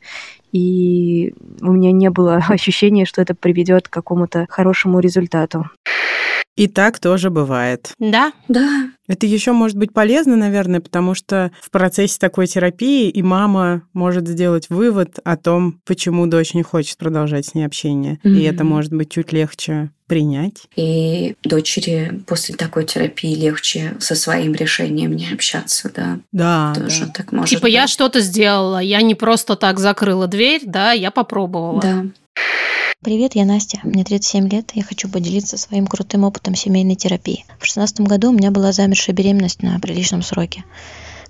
и у меня не было ощущения, что это приведет к какому-то хорошему результату. И так тоже бывает. Да, да. Это еще может быть полезно, наверное, потому что в процессе такой терапии и мама может сделать вывод о том, почему дочь не хочет продолжать с ней общение. Mm-hmm. И это может быть чуть легче принять. И дочери после такой терапии легче со своим решением не общаться, да? Да. Тоже да. Так может типа быть. Я что-то сделала, я не просто так закрыла дверь, да, я попробовала. Да. Привет, я Настя, мне тридцать семь лет, я хочу поделиться своим крутым опытом семейной терапии. В шестнадцатом году у меня была замершая беременность на приличном сроке.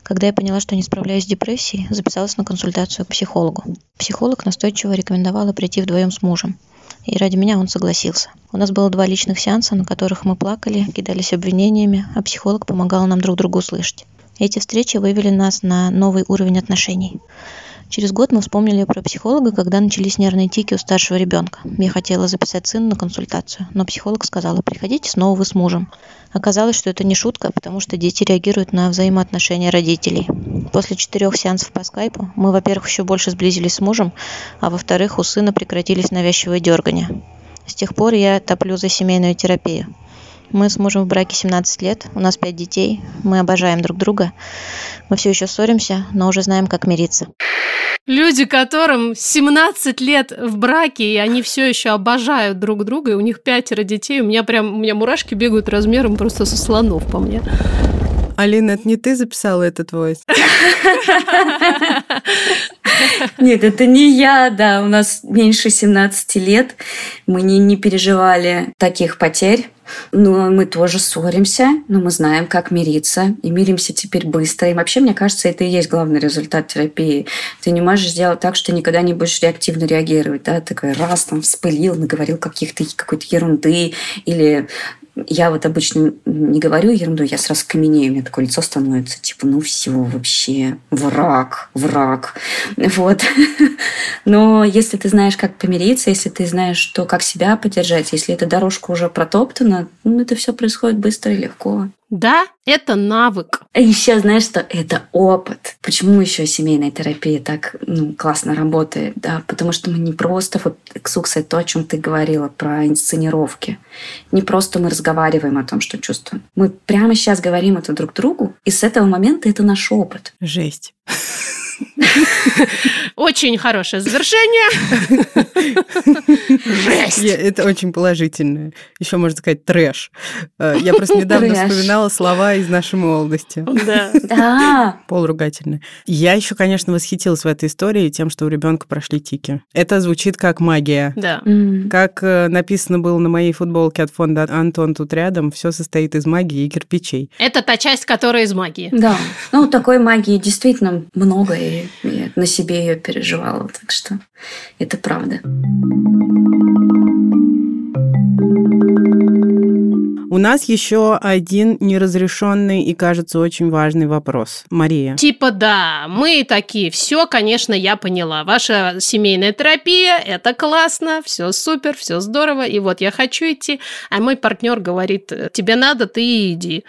Когда я поняла, что не справляюсь с депрессией, записалась на консультацию к психологу. Психолог настойчиво рекомендовала прийти вдвоем с мужем, и ради меня он согласился. У нас было два личных сеанса, на которых мы плакали, кидались обвинениями, а психолог помогал нам друг другу услышать. Эти встречи вывели нас на новый уровень отношений. Через год мы вспомнили про психолога, когда начались нервные тики у старшего ребенка. Я хотела записать сына на консультацию, но психолог сказала: приходите снова вы с мужем. Оказалось, что это не шутка, потому что дети реагируют на взаимоотношения родителей. После четырех сеансов по скайпу мы, во-первых, еще больше сблизились с мужем, а во-вторых, у сына прекратились навязчивые дергания. С тех пор я топлю за семейную терапию. Мы с мужем в браке семнадцать лет, у нас пять детей, мы обожаем друг друга, мы все еще ссоримся, но уже знаем, как мириться. Люди, которым семнадцать лет в браке, и они все еще обожают друг друга, и у них пятеро детей, у меня прям, у меня мурашки бегают размером просто со слонов по мне. Алина, это не ты записала этот войс? Нет, это не я, да, у нас меньше семнадцати лет, мы не, не переживали таких потерь, но мы тоже ссоримся, но мы знаем, как мириться, и миримся теперь быстро, и вообще, мне кажется, это и есть главный результат терапии. Ты не можешь сделать так, что ты никогда не будешь реактивно реагировать, да, такой раз там вспылил, наговорил каких-то, какой-то ерунды, или Я вот обычно не говорю ерунду, я сразу каменею, у меня такое лицо становится, типа, ну все, вообще, враг, враг. Вот. Но если ты знаешь, как помириться, если ты знаешь, что, как себя поддержать, если эта дорожка уже протоптана, ну, это все происходит быстро и легко. Да, это навык. А еще знаешь, что это опыт. Почему еще семейная терапия так ну, классно работает? Да, потому что мы не просто... Вот, Ксукса, это то, о чем ты говорила, про инсценировки. Не просто мы разговариваем о том, что чувствуем. Мы прямо сейчас говорим это друг другу, и с этого момента это наш опыт. Жесть. Очень хорошее завершение. Жесть! Это очень положительное. Еще можно сказать трэш. Я просто недавно вспоминала слова из нашей молодости. Да. Полругательное. Я еще, конечно, восхитилась в этой истории тем, что у ребенка прошли тики. Это звучит как магия. Да. Как написано было на моей футболке от фонда «Антон тут рядом», все состоит из магии и кирпичей. Это та часть, которая из магии. Да. Ну, такой магии действительно много, и я на себе ее переживала, так что это правда. У нас еще один неразрешенный и, кажется, очень важный вопрос. Мария. Типа да, мы такие, все, конечно, я поняла. Ваша семейная терапия, это классно, все супер, все здорово, и вот я хочу идти, а мой партнер говорит, тебе надо, ты иди.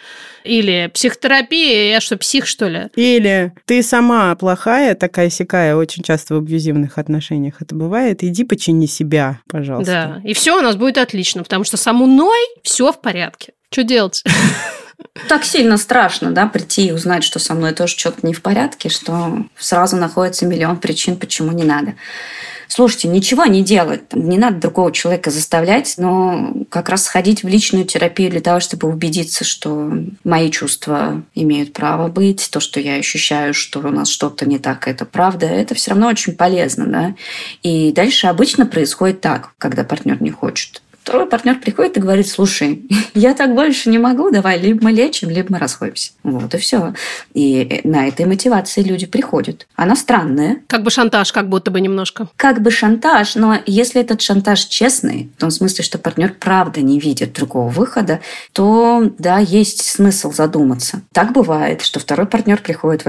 Или психотерапия, я что, псих, что ли? Или ты сама плохая, такая-сякая, очень часто в абьюзивных отношениях это бывает, иди почини себя, пожалуйста. Да, и все у нас будет отлично, потому что со мной все в порядке. Что делать? Так сильно страшно, да, прийти и узнать, что со мной тоже что-то не в порядке, что сразу находится миллион причин, почему не надо. Слушайте, ничего не делать, не надо другого человека заставлять, но как раз сходить в личную терапию для того, чтобы убедиться, что мои чувства имеют право быть, то, что я ощущаю, что у нас что-то не так, это правда, это все равно очень полезно, да. И дальше обычно происходит так, когда партнер не хочет. Второй партнер приходит и говорит, слушай, я так больше не могу, давай, либо мы лечим, либо мы расходимся. Вот и все. И на этой мотивации люди приходят. Она странная. Как бы шантаж, как будто бы немножко. Как бы шантаж, но если этот шантаж честный, в том смысле, что партнер правда не видит другого выхода, то, да, есть смысл задуматься. Так бывает, что второй партнер приходит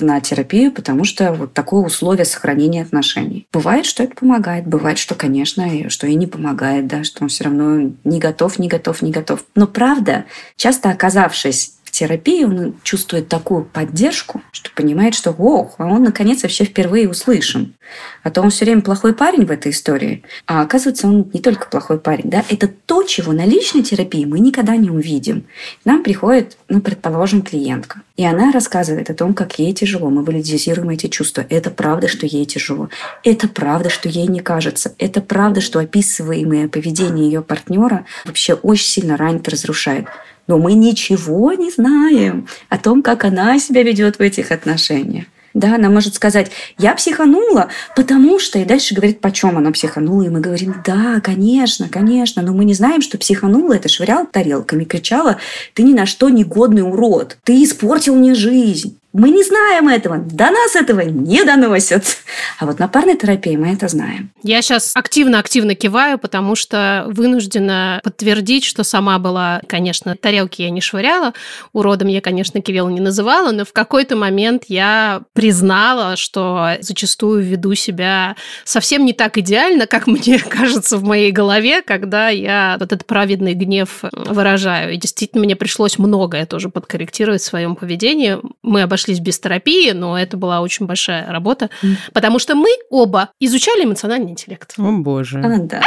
на терапию, потому что вот такое условие сохранения отношений. Бывает, что это помогает, бывает, что, конечно, что и не помогает, да, что он все равно не готов, не готов, не готов. Но правда, часто оказавшись в терапии, он чувствует такую поддержку, что понимает, что ох, а он наконец вообще впервые услышан. А то он все время плохой парень в этой истории. А оказывается, он не только плохой парень. Да? Это то, чего на личной терапии мы никогда не увидим. К нам приходит, ну, предположим, клиентка. И она рассказывает о том, как ей тяжело. Мы валидизируем эти чувства. Это правда, что ей тяжело. Это правда, что ей не кажется. Это правда, что описываемое поведение ее партнера вообще очень сильно ранит, разрушает. Но мы ничего не знаем о том, как она себя ведет в этих отношениях. Да, она может сказать, я психанула, потому что... И дальше говорит, почем она психанула. И мы говорим, да, конечно, конечно. Но мы не знаем, что психанула, это швыряла тарелками, кричала, ты ни на что негодный урод, ты испортил мне жизнь. Мы не знаем этого, до нас этого не доносят. А вот на парной терапии мы это знаем. Я сейчас активно-активно киваю, потому что вынуждена подтвердить, что сама была, конечно, тарелки я не швыряла, уродом я, конечно, Кирилла не называла, но в какой-то момент я признала, что зачастую веду себя совсем не так идеально, как мне кажется в моей голове, когда я вот этот праведный гнев выражаю. И действительно, мне пришлось многое тоже подкорректировать в своем поведении. Мы обошли без терапии, но это была очень большая работа, mm. потому что мы оба изучали эмоциональный интеллект. О, боже. А, да.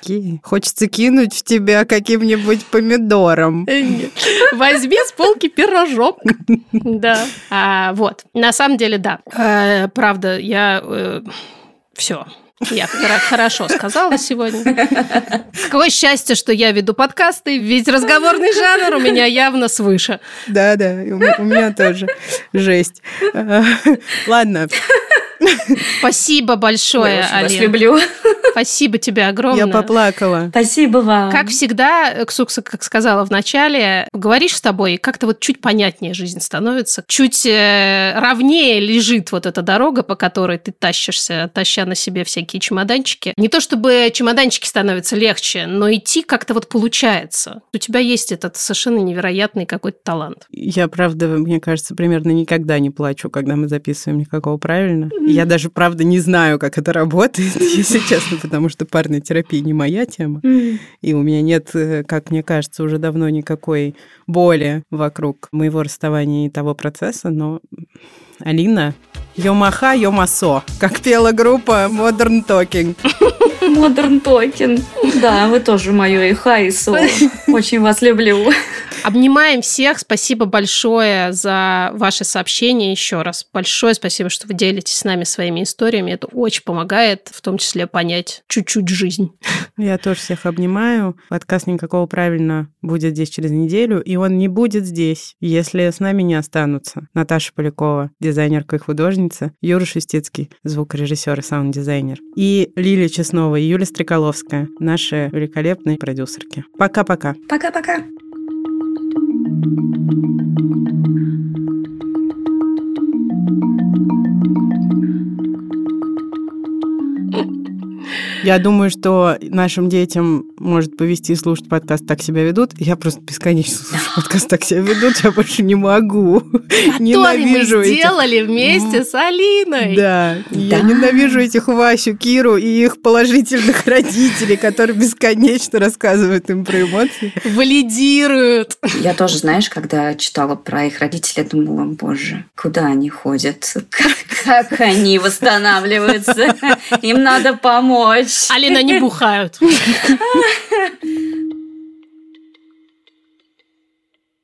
Окей. Хочется кинуть в тебя каким-нибудь помидором. Возьми с полки пирожок. Да. Вот. На самом деле, да. Правда, я... Все. Я хорошо сказала сегодня. Какое счастье, что я веду подкасты, ведь разговорный жанр у меня явно свыше. Да-да, у меня тоже. Жесть. Ладно. Спасибо большое, Алина. Я вас люблю. Спасибо тебе огромное. Я поплакала. Спасибо вам. Как всегда, Ксукса, как сказала в начале, говоришь с тобой, как-то вот чуть понятнее жизнь становится, чуть ровнее лежит вот эта дорога, по которой ты тащишься, таща на себе всякие чемоданчики. Не то чтобы чемоданчики становятся легче, но идти как-то вот получается. У тебя есть этот совершенно невероятный какой-то талант. Я, правда, мне кажется, примерно никогда не плачу, когда мы записываем «Никакого правильно». Я даже, правда, не знаю, как это работает, если честно, потому что парная терапия не моя тема. И у меня нет, как мне кажется, уже давно никакой боли вокруг моего расставания и того процесса, но Алина, йо-маха, йо-масо, как пела группа Modern Talking. Modern Talking. Да, вы тоже мое и ха, и со. Очень вас люблю. Обнимаем всех. Спасибо большое за ваши сообщения еще раз. Большое спасибо, что вы делитесь с нами своими историями. Это очень помогает, в том числе, понять чуть-чуть жизнь. Я тоже всех обнимаю. Подкаст «Никакого правильно» будет здесь через неделю, и он не будет здесь, если с нами не останутся Наташа Полякова, дизайнерка и художница, Юра Шустицкий, звукорежиссер и саунд-дизайнер, и Лилия Чеснова и Юлия Стрекаловская, наши великолепные продюсерки. Пока-пока. Пока-пока. Я думаю, что нашим детям может повести слушать подкаст «Так себя ведут». Я просто бесконечно слушаю подкаст «Так себя ведут». Я больше не могу. Который ненавижу мы сделали этих... вместе с Алиной. Да. да. Я ненавижу этих Васю, Киру и их положительных родителей, которые бесконечно рассказывают им про эмоции. Валидируют. Я тоже, знаешь, когда читала про их родителей, думала, боже, куда они ходят? Как, как они восстанавливаются? Им надо помочь. Алина, не бухают.